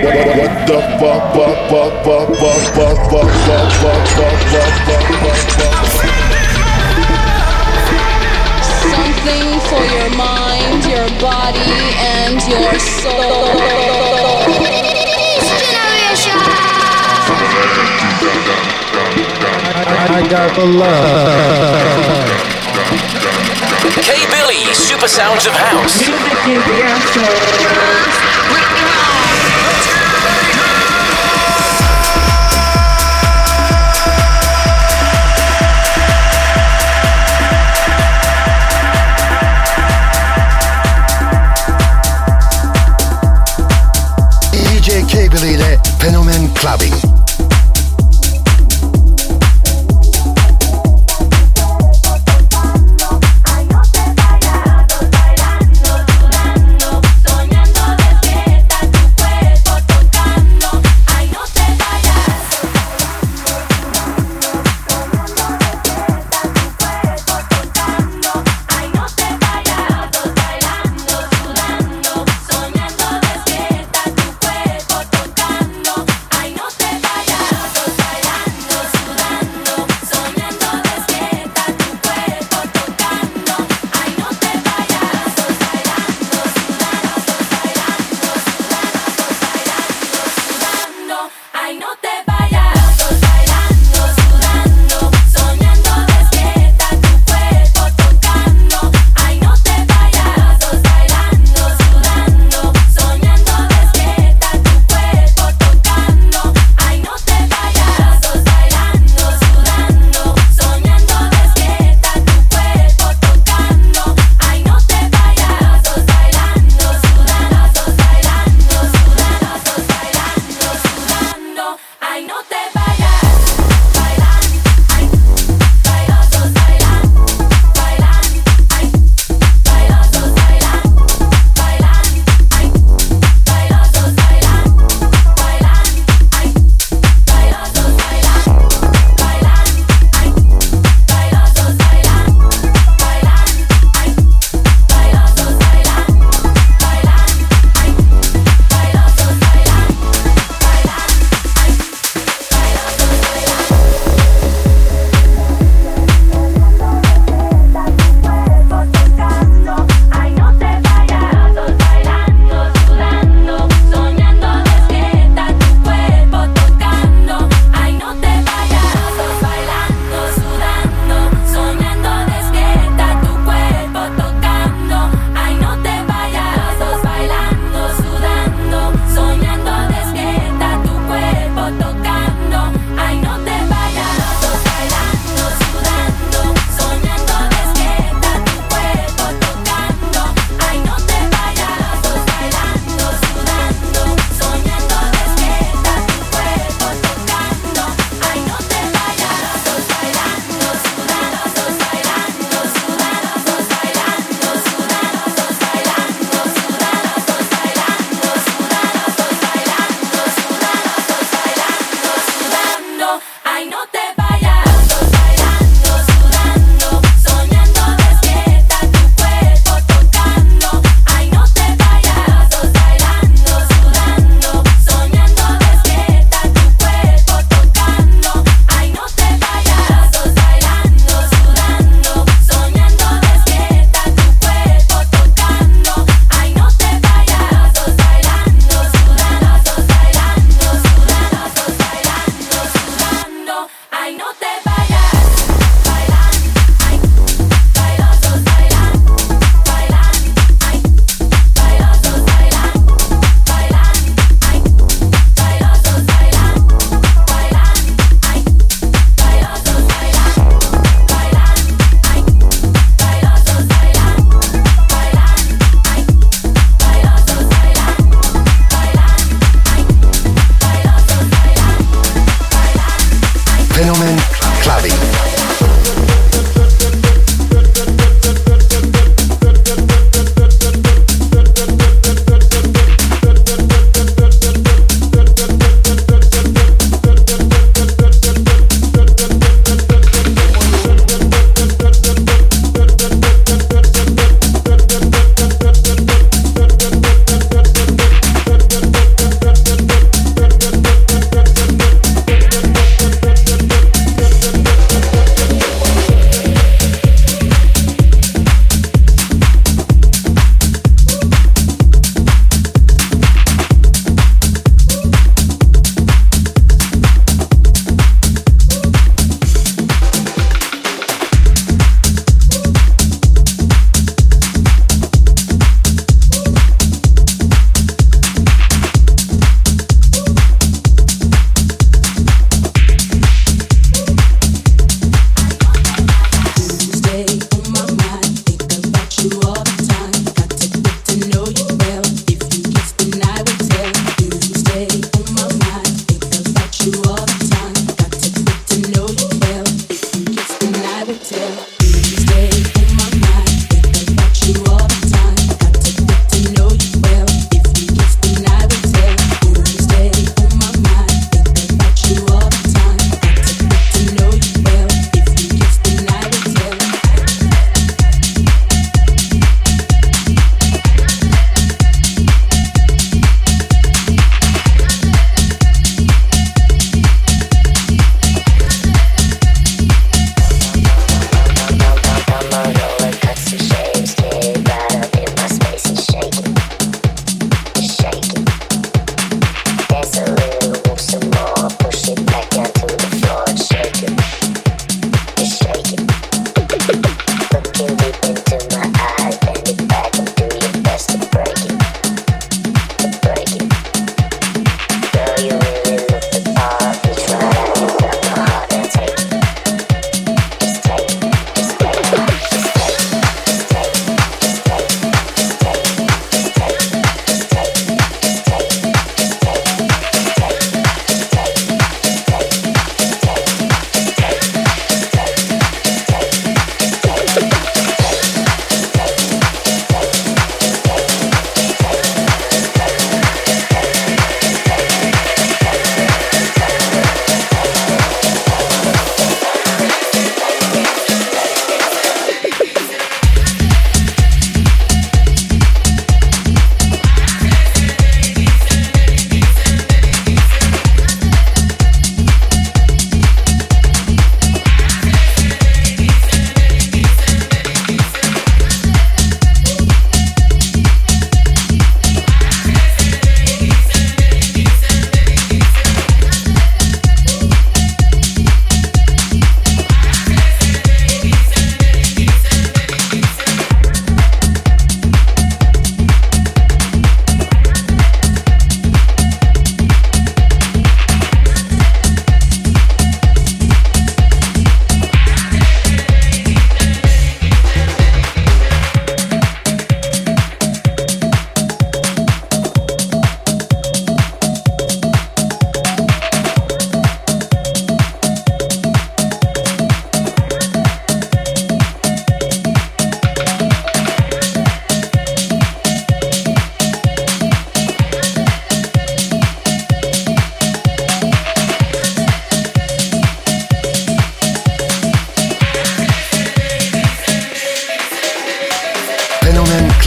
Something for your mind, your body, and your soul. This generation. I got the love. K-Billy, super sounds of house. Music is the answer. DJ K-Billy ile Fenomen Clubbing.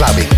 Clubbing.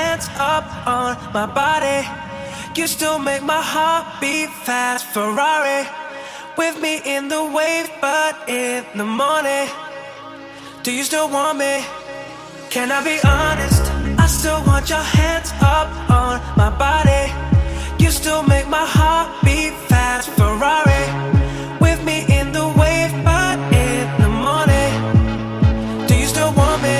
hands up on my body. You still make my heart beat fast. Ferrari with me in the wave, but in the morning, do you still want me? Can I be honest? I still want your hands up on my body. You still make my heart beat fast. Ferrari with me in the wave, but in the morning, do you still want me?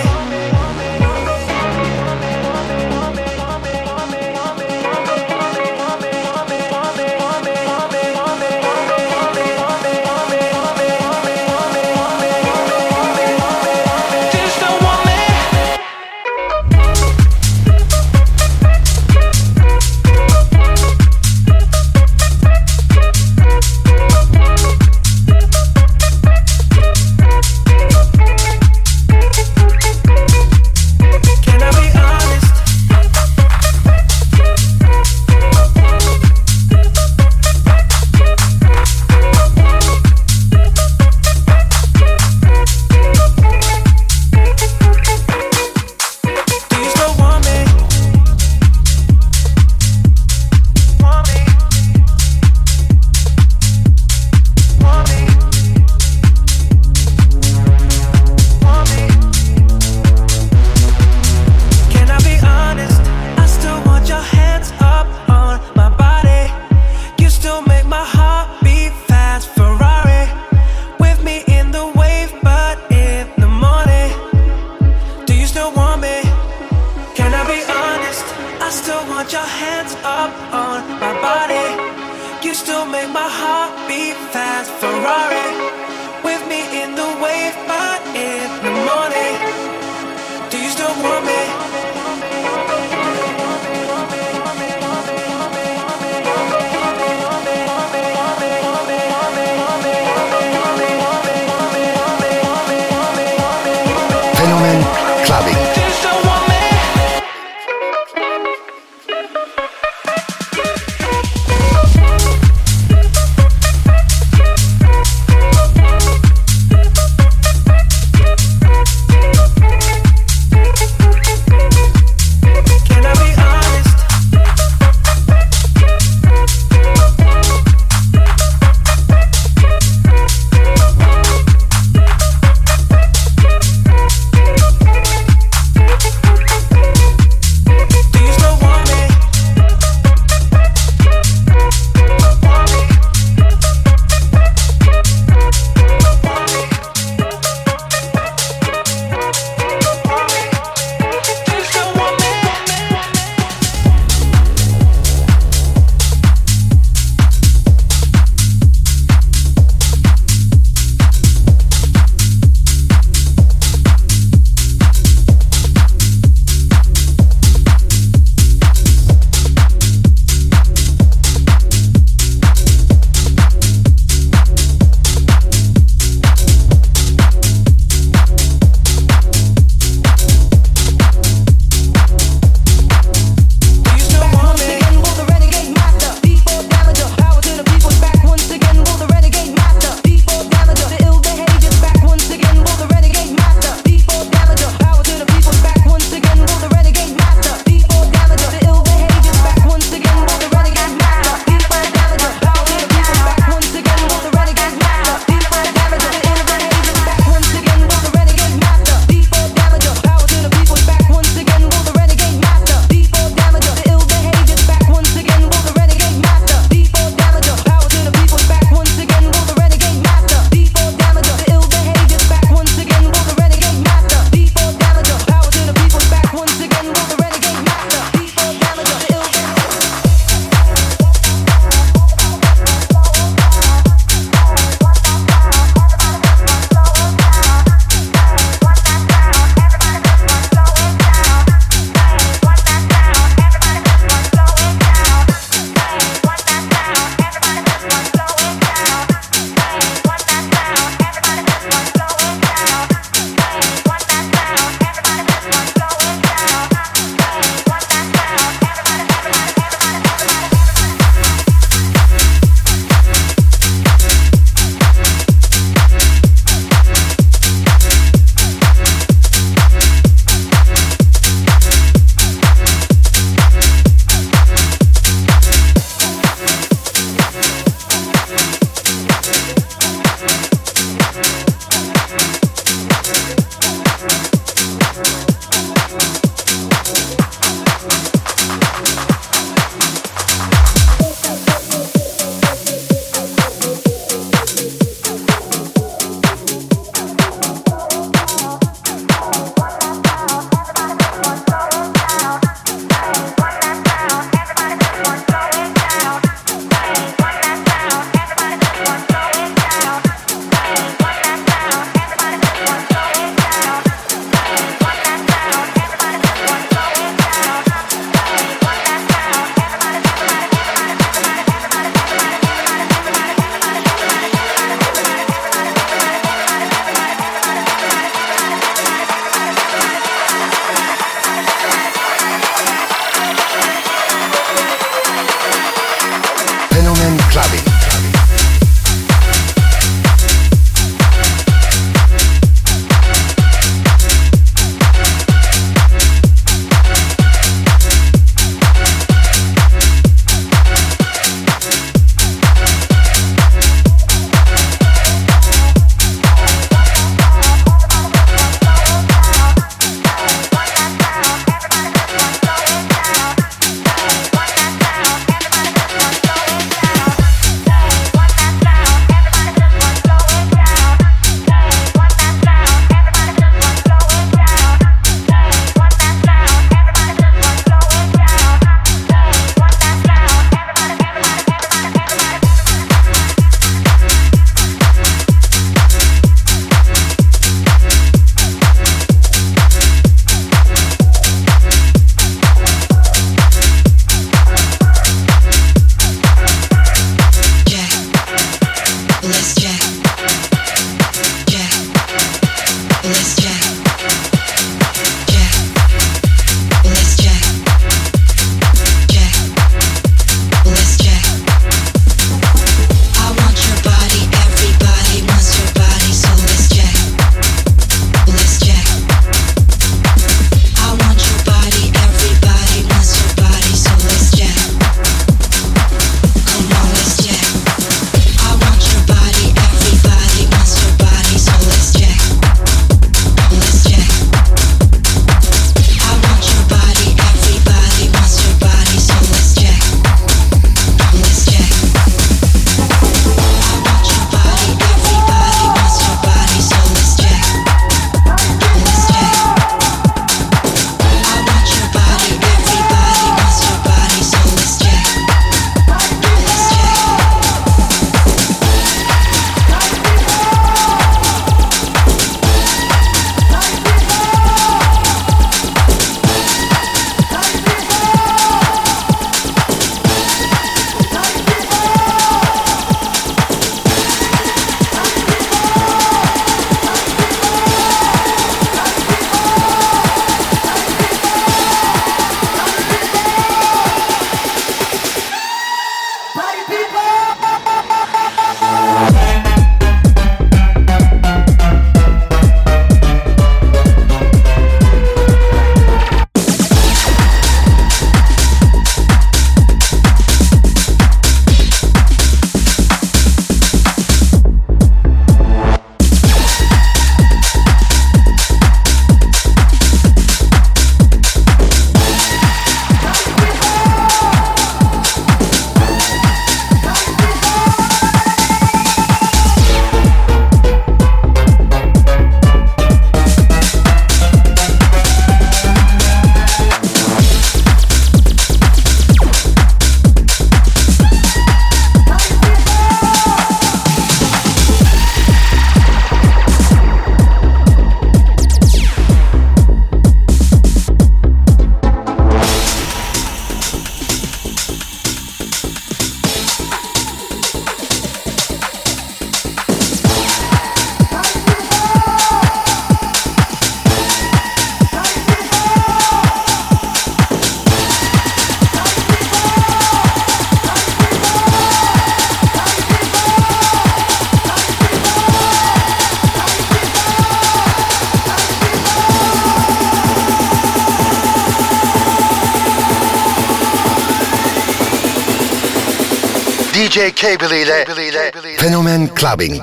DJ K-Billy ile Fenomen Clubbing.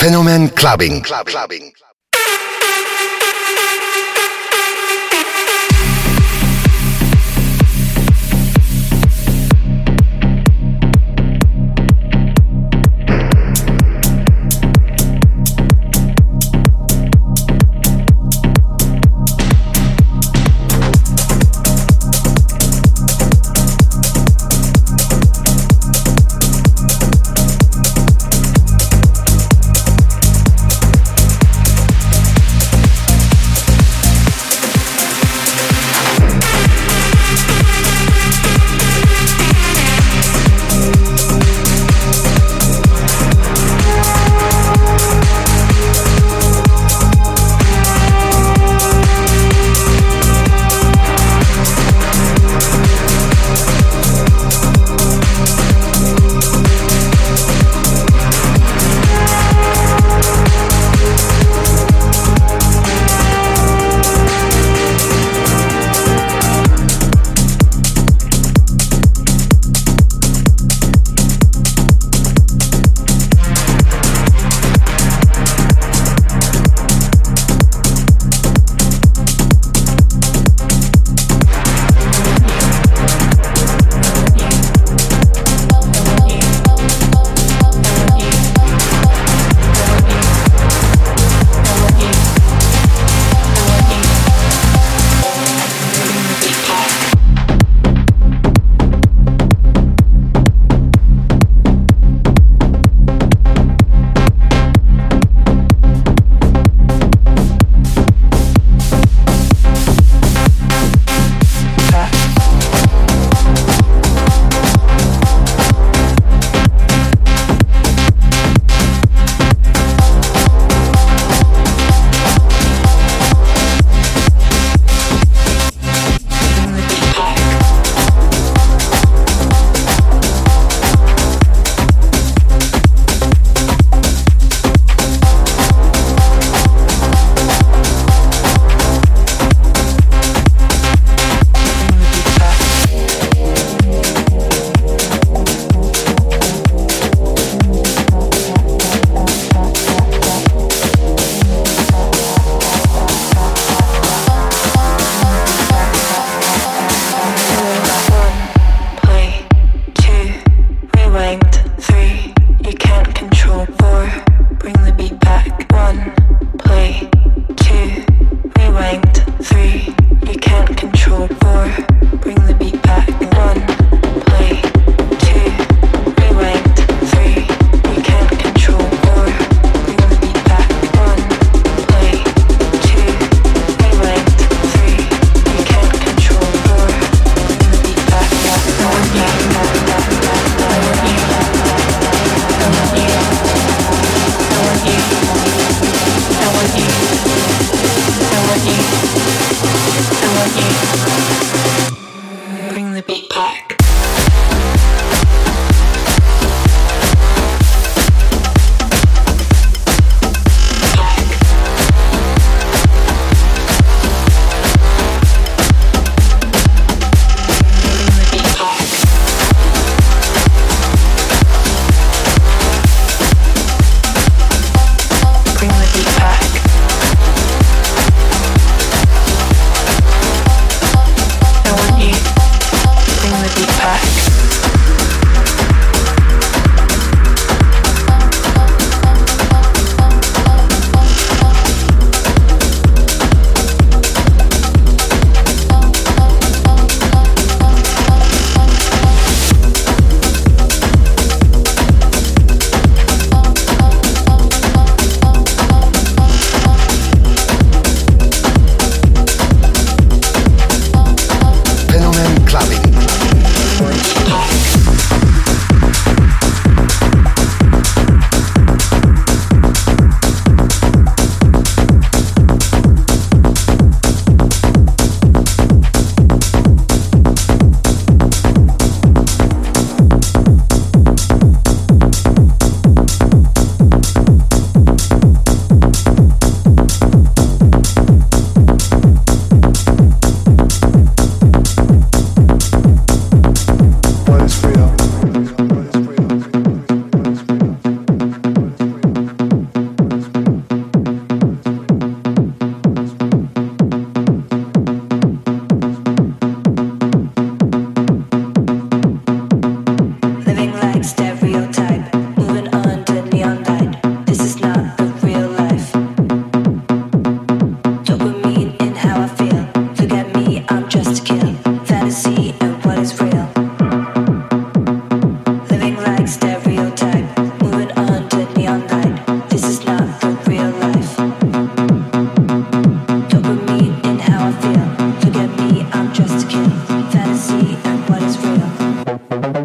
Fenomen Clubbing.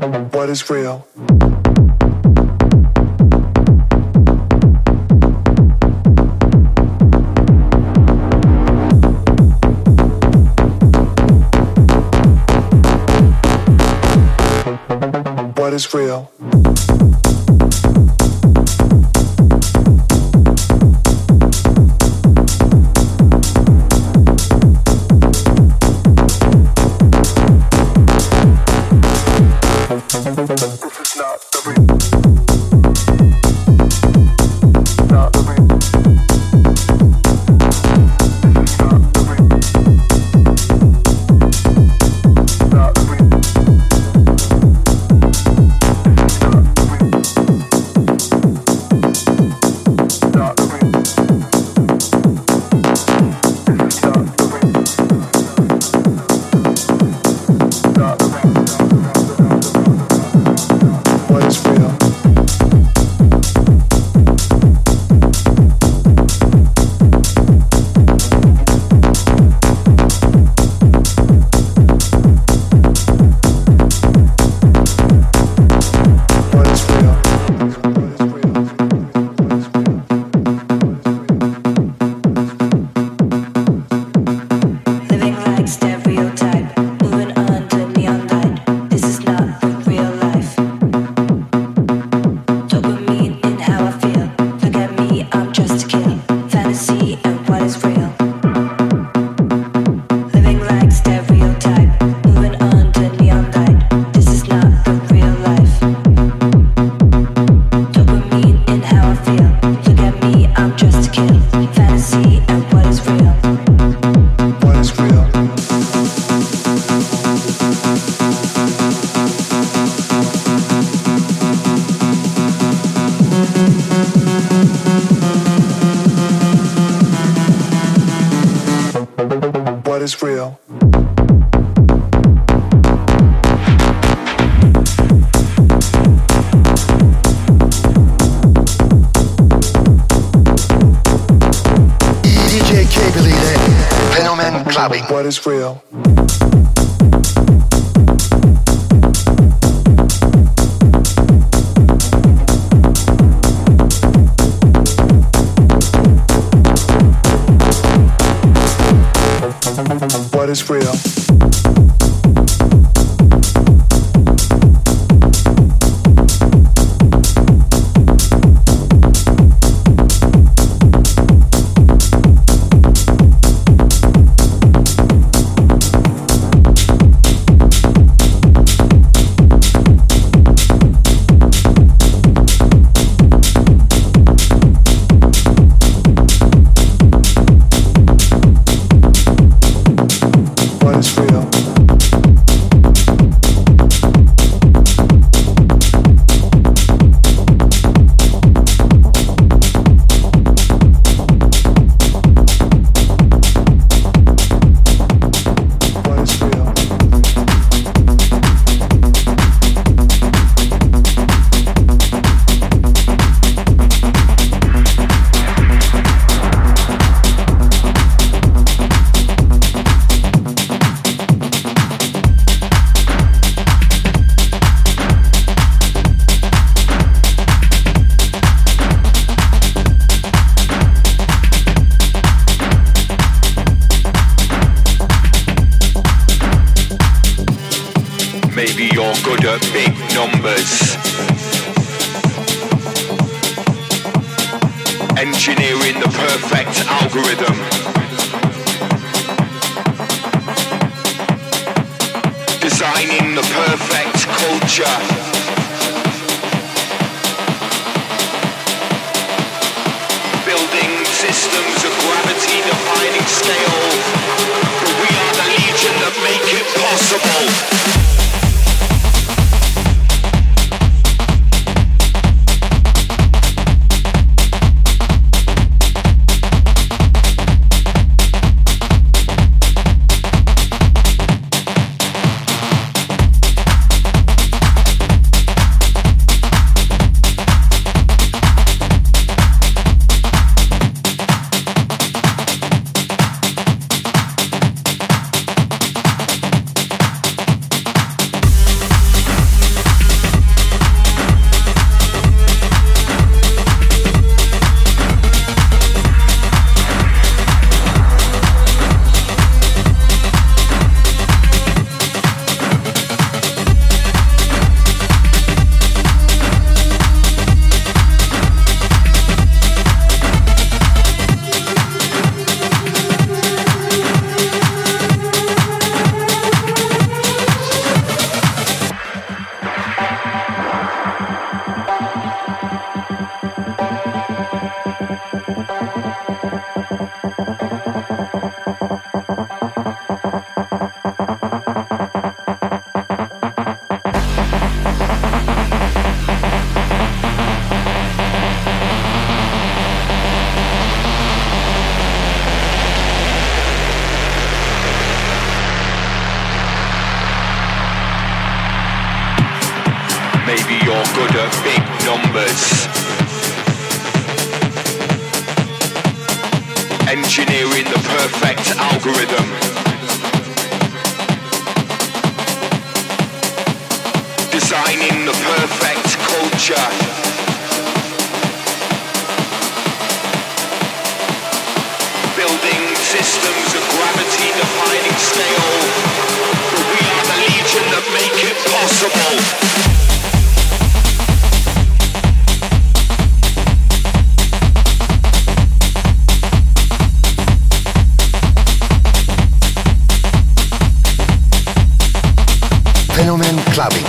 What is real? What is real? Maybe you're good at big numbers. Engineering the perfect algorithm. Designing the perfect culture. Systems of gravity defining scale, but we are the legion that make it possible. Engineering the perfect algorithm. Designing the perfect culture. Building systems of gravity defining scale. But we are the legion that make it possible. Fenomen Clubbing.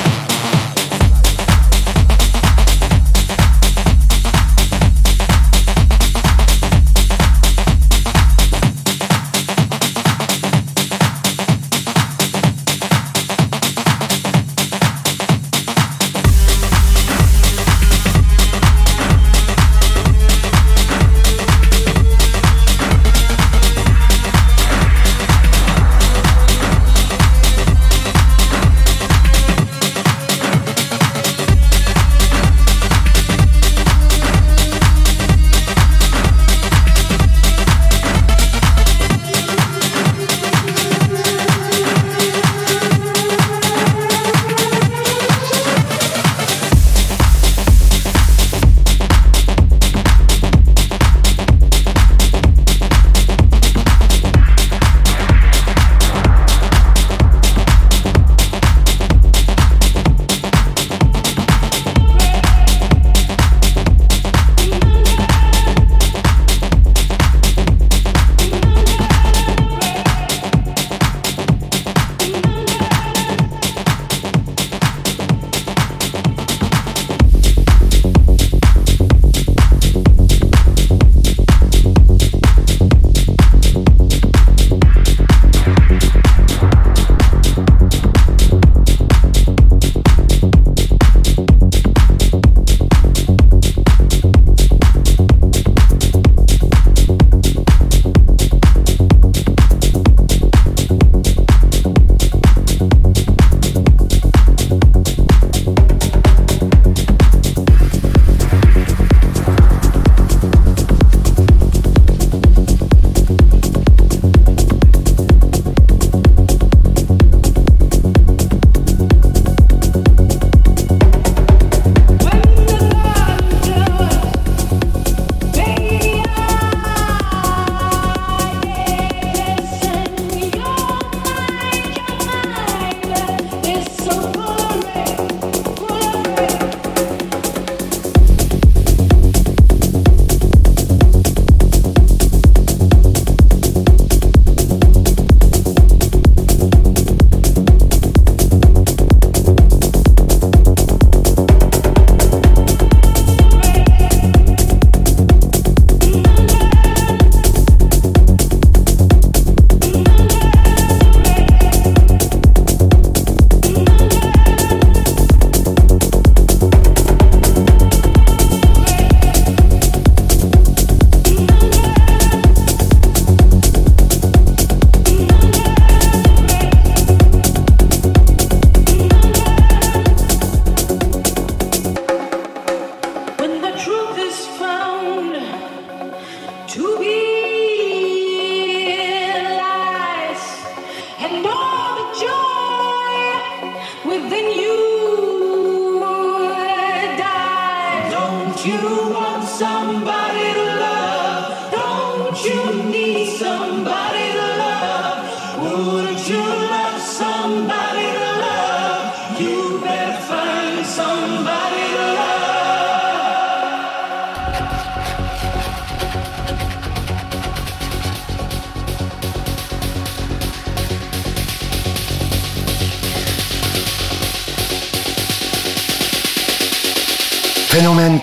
Fenomen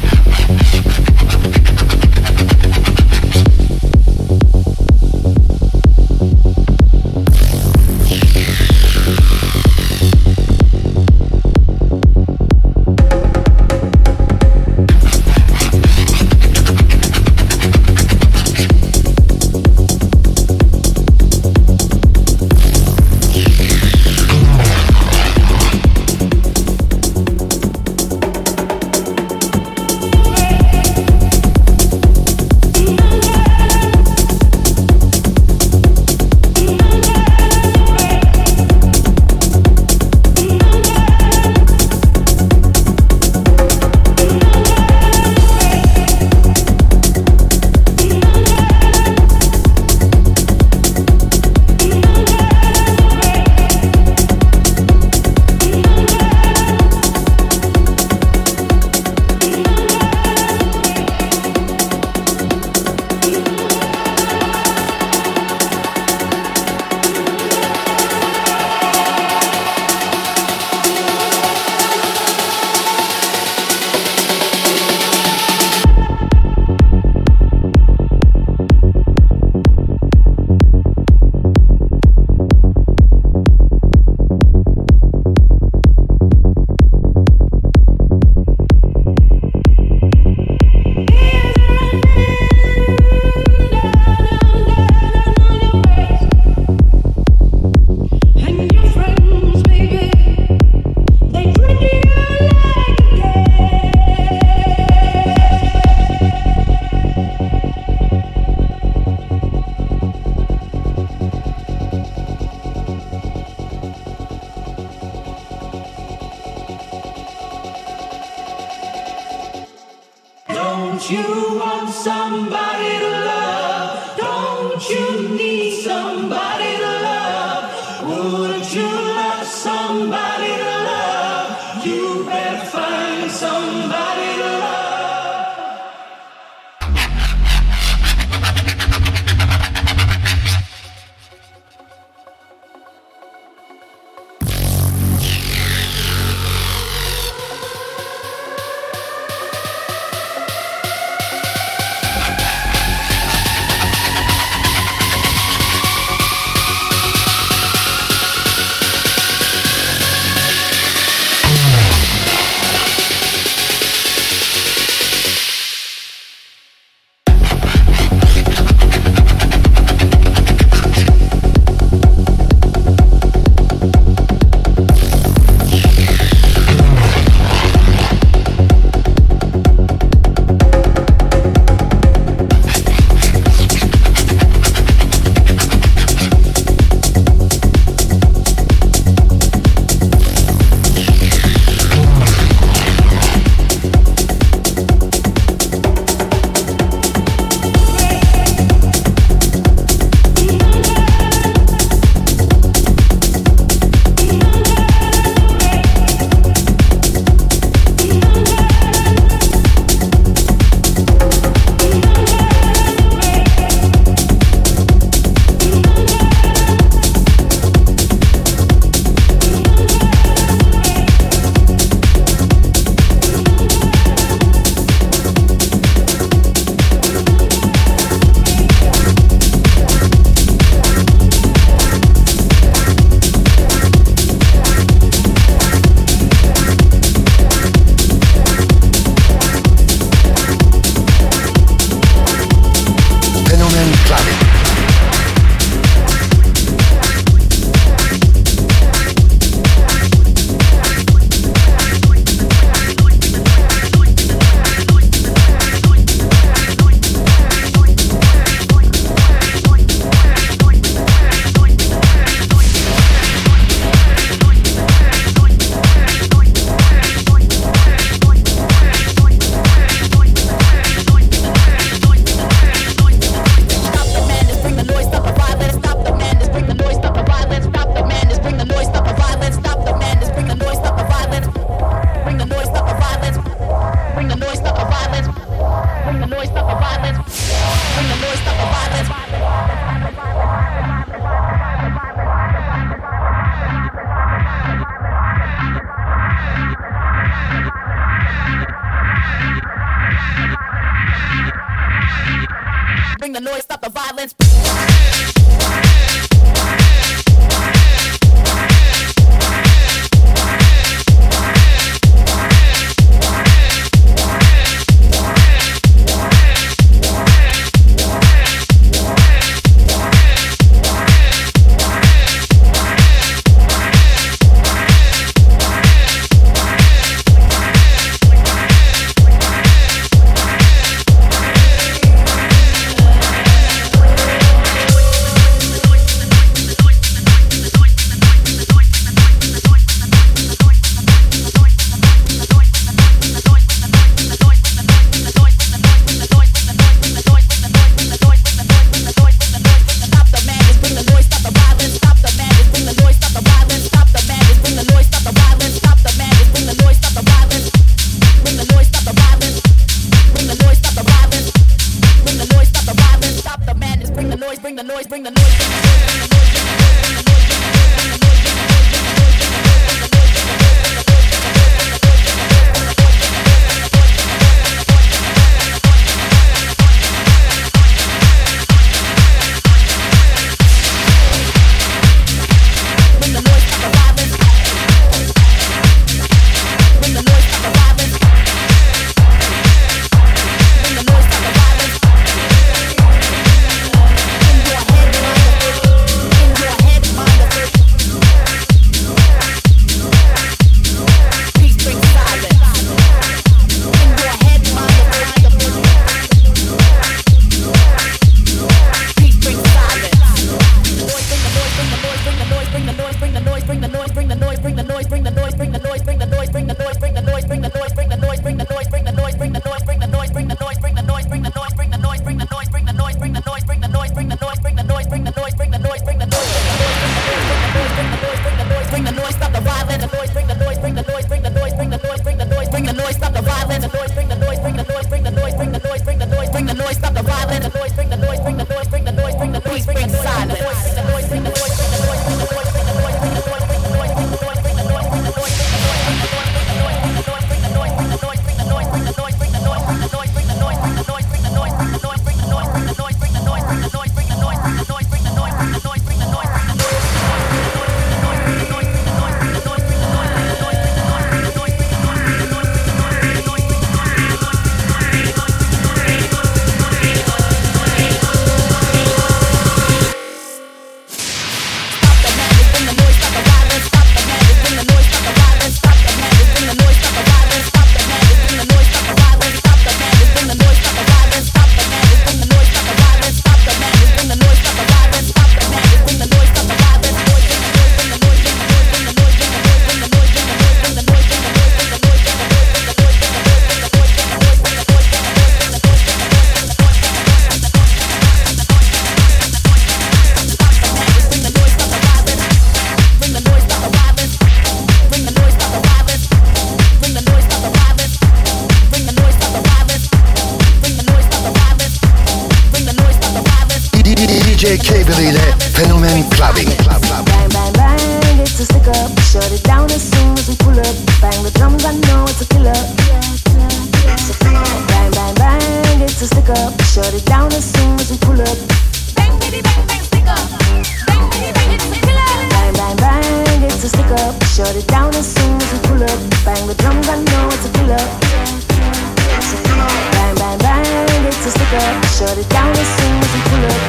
bring the noise, stop the violence. DJ K-Billy ile Fenomen Clubbing. Bang, bang, bang, it's a stick up. Shut it down as soon as we pull up. Bang the drums, I know it's a killer. Bang, bang, bang, it's a stick up. Shut it down as soon as we pull up. Bang, bitty, bang, bang, stick up. Bang, bitty, bang, it's a killer. Bang, bang, bang, it's a stick up. Shut it down as soon as we pull up. Bang the drums, I know it's a killer. Bang, bang, bang, it's a stick up. Shut it down as soon as we pull up.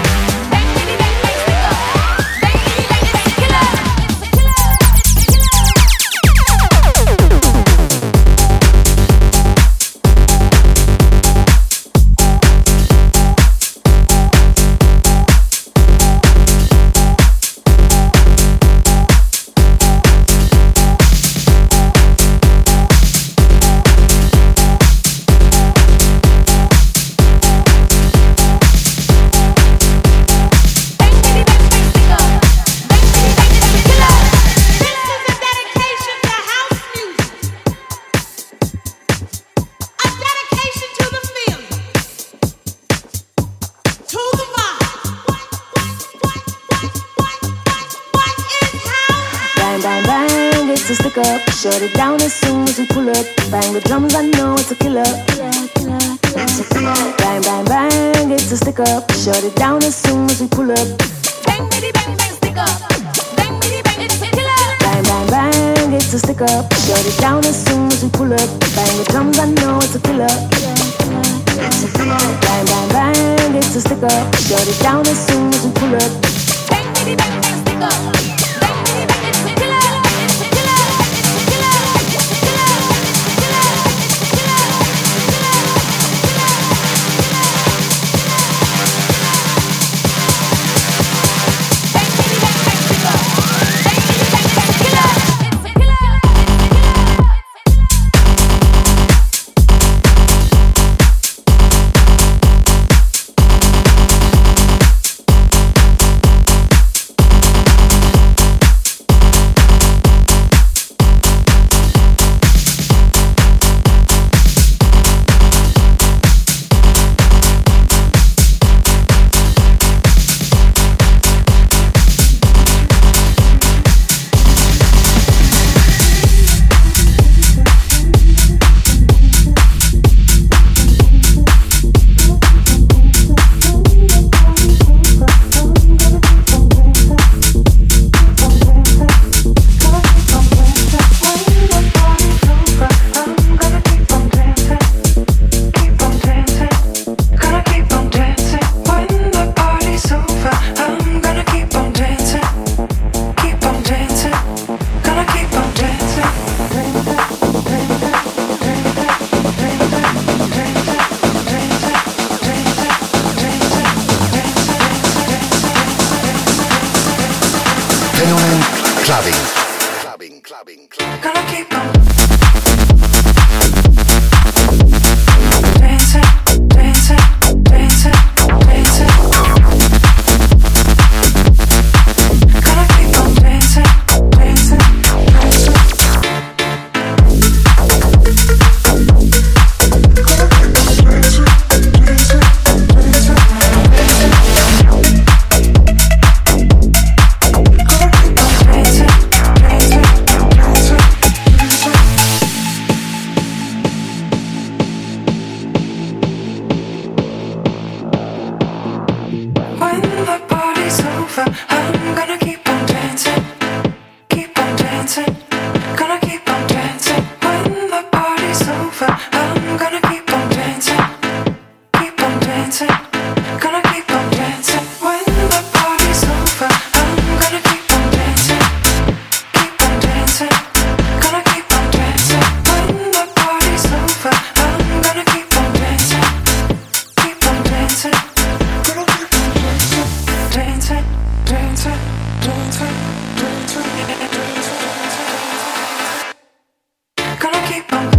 Shut it down as soon as we pull up. Bang the drums, I know it's a killer. it's a club. Bang, bang, bang, it's a stick up. Shut it down as soon as we pull up. Bang, bitty, bang, bang, stick up. Bang, bitty, bang, it's a killer. Bang, bang, bang, it's a stick up. Shut it down as soon as we pull up. Bang the drums, I know it's a killer. It's a killer. Bang, bang, bang, it's a stick up. Shut it down as soon as we pull up. Bang, bitty, bang, bang, stick up. Bang, bitty, bang, it's a killer. Keep on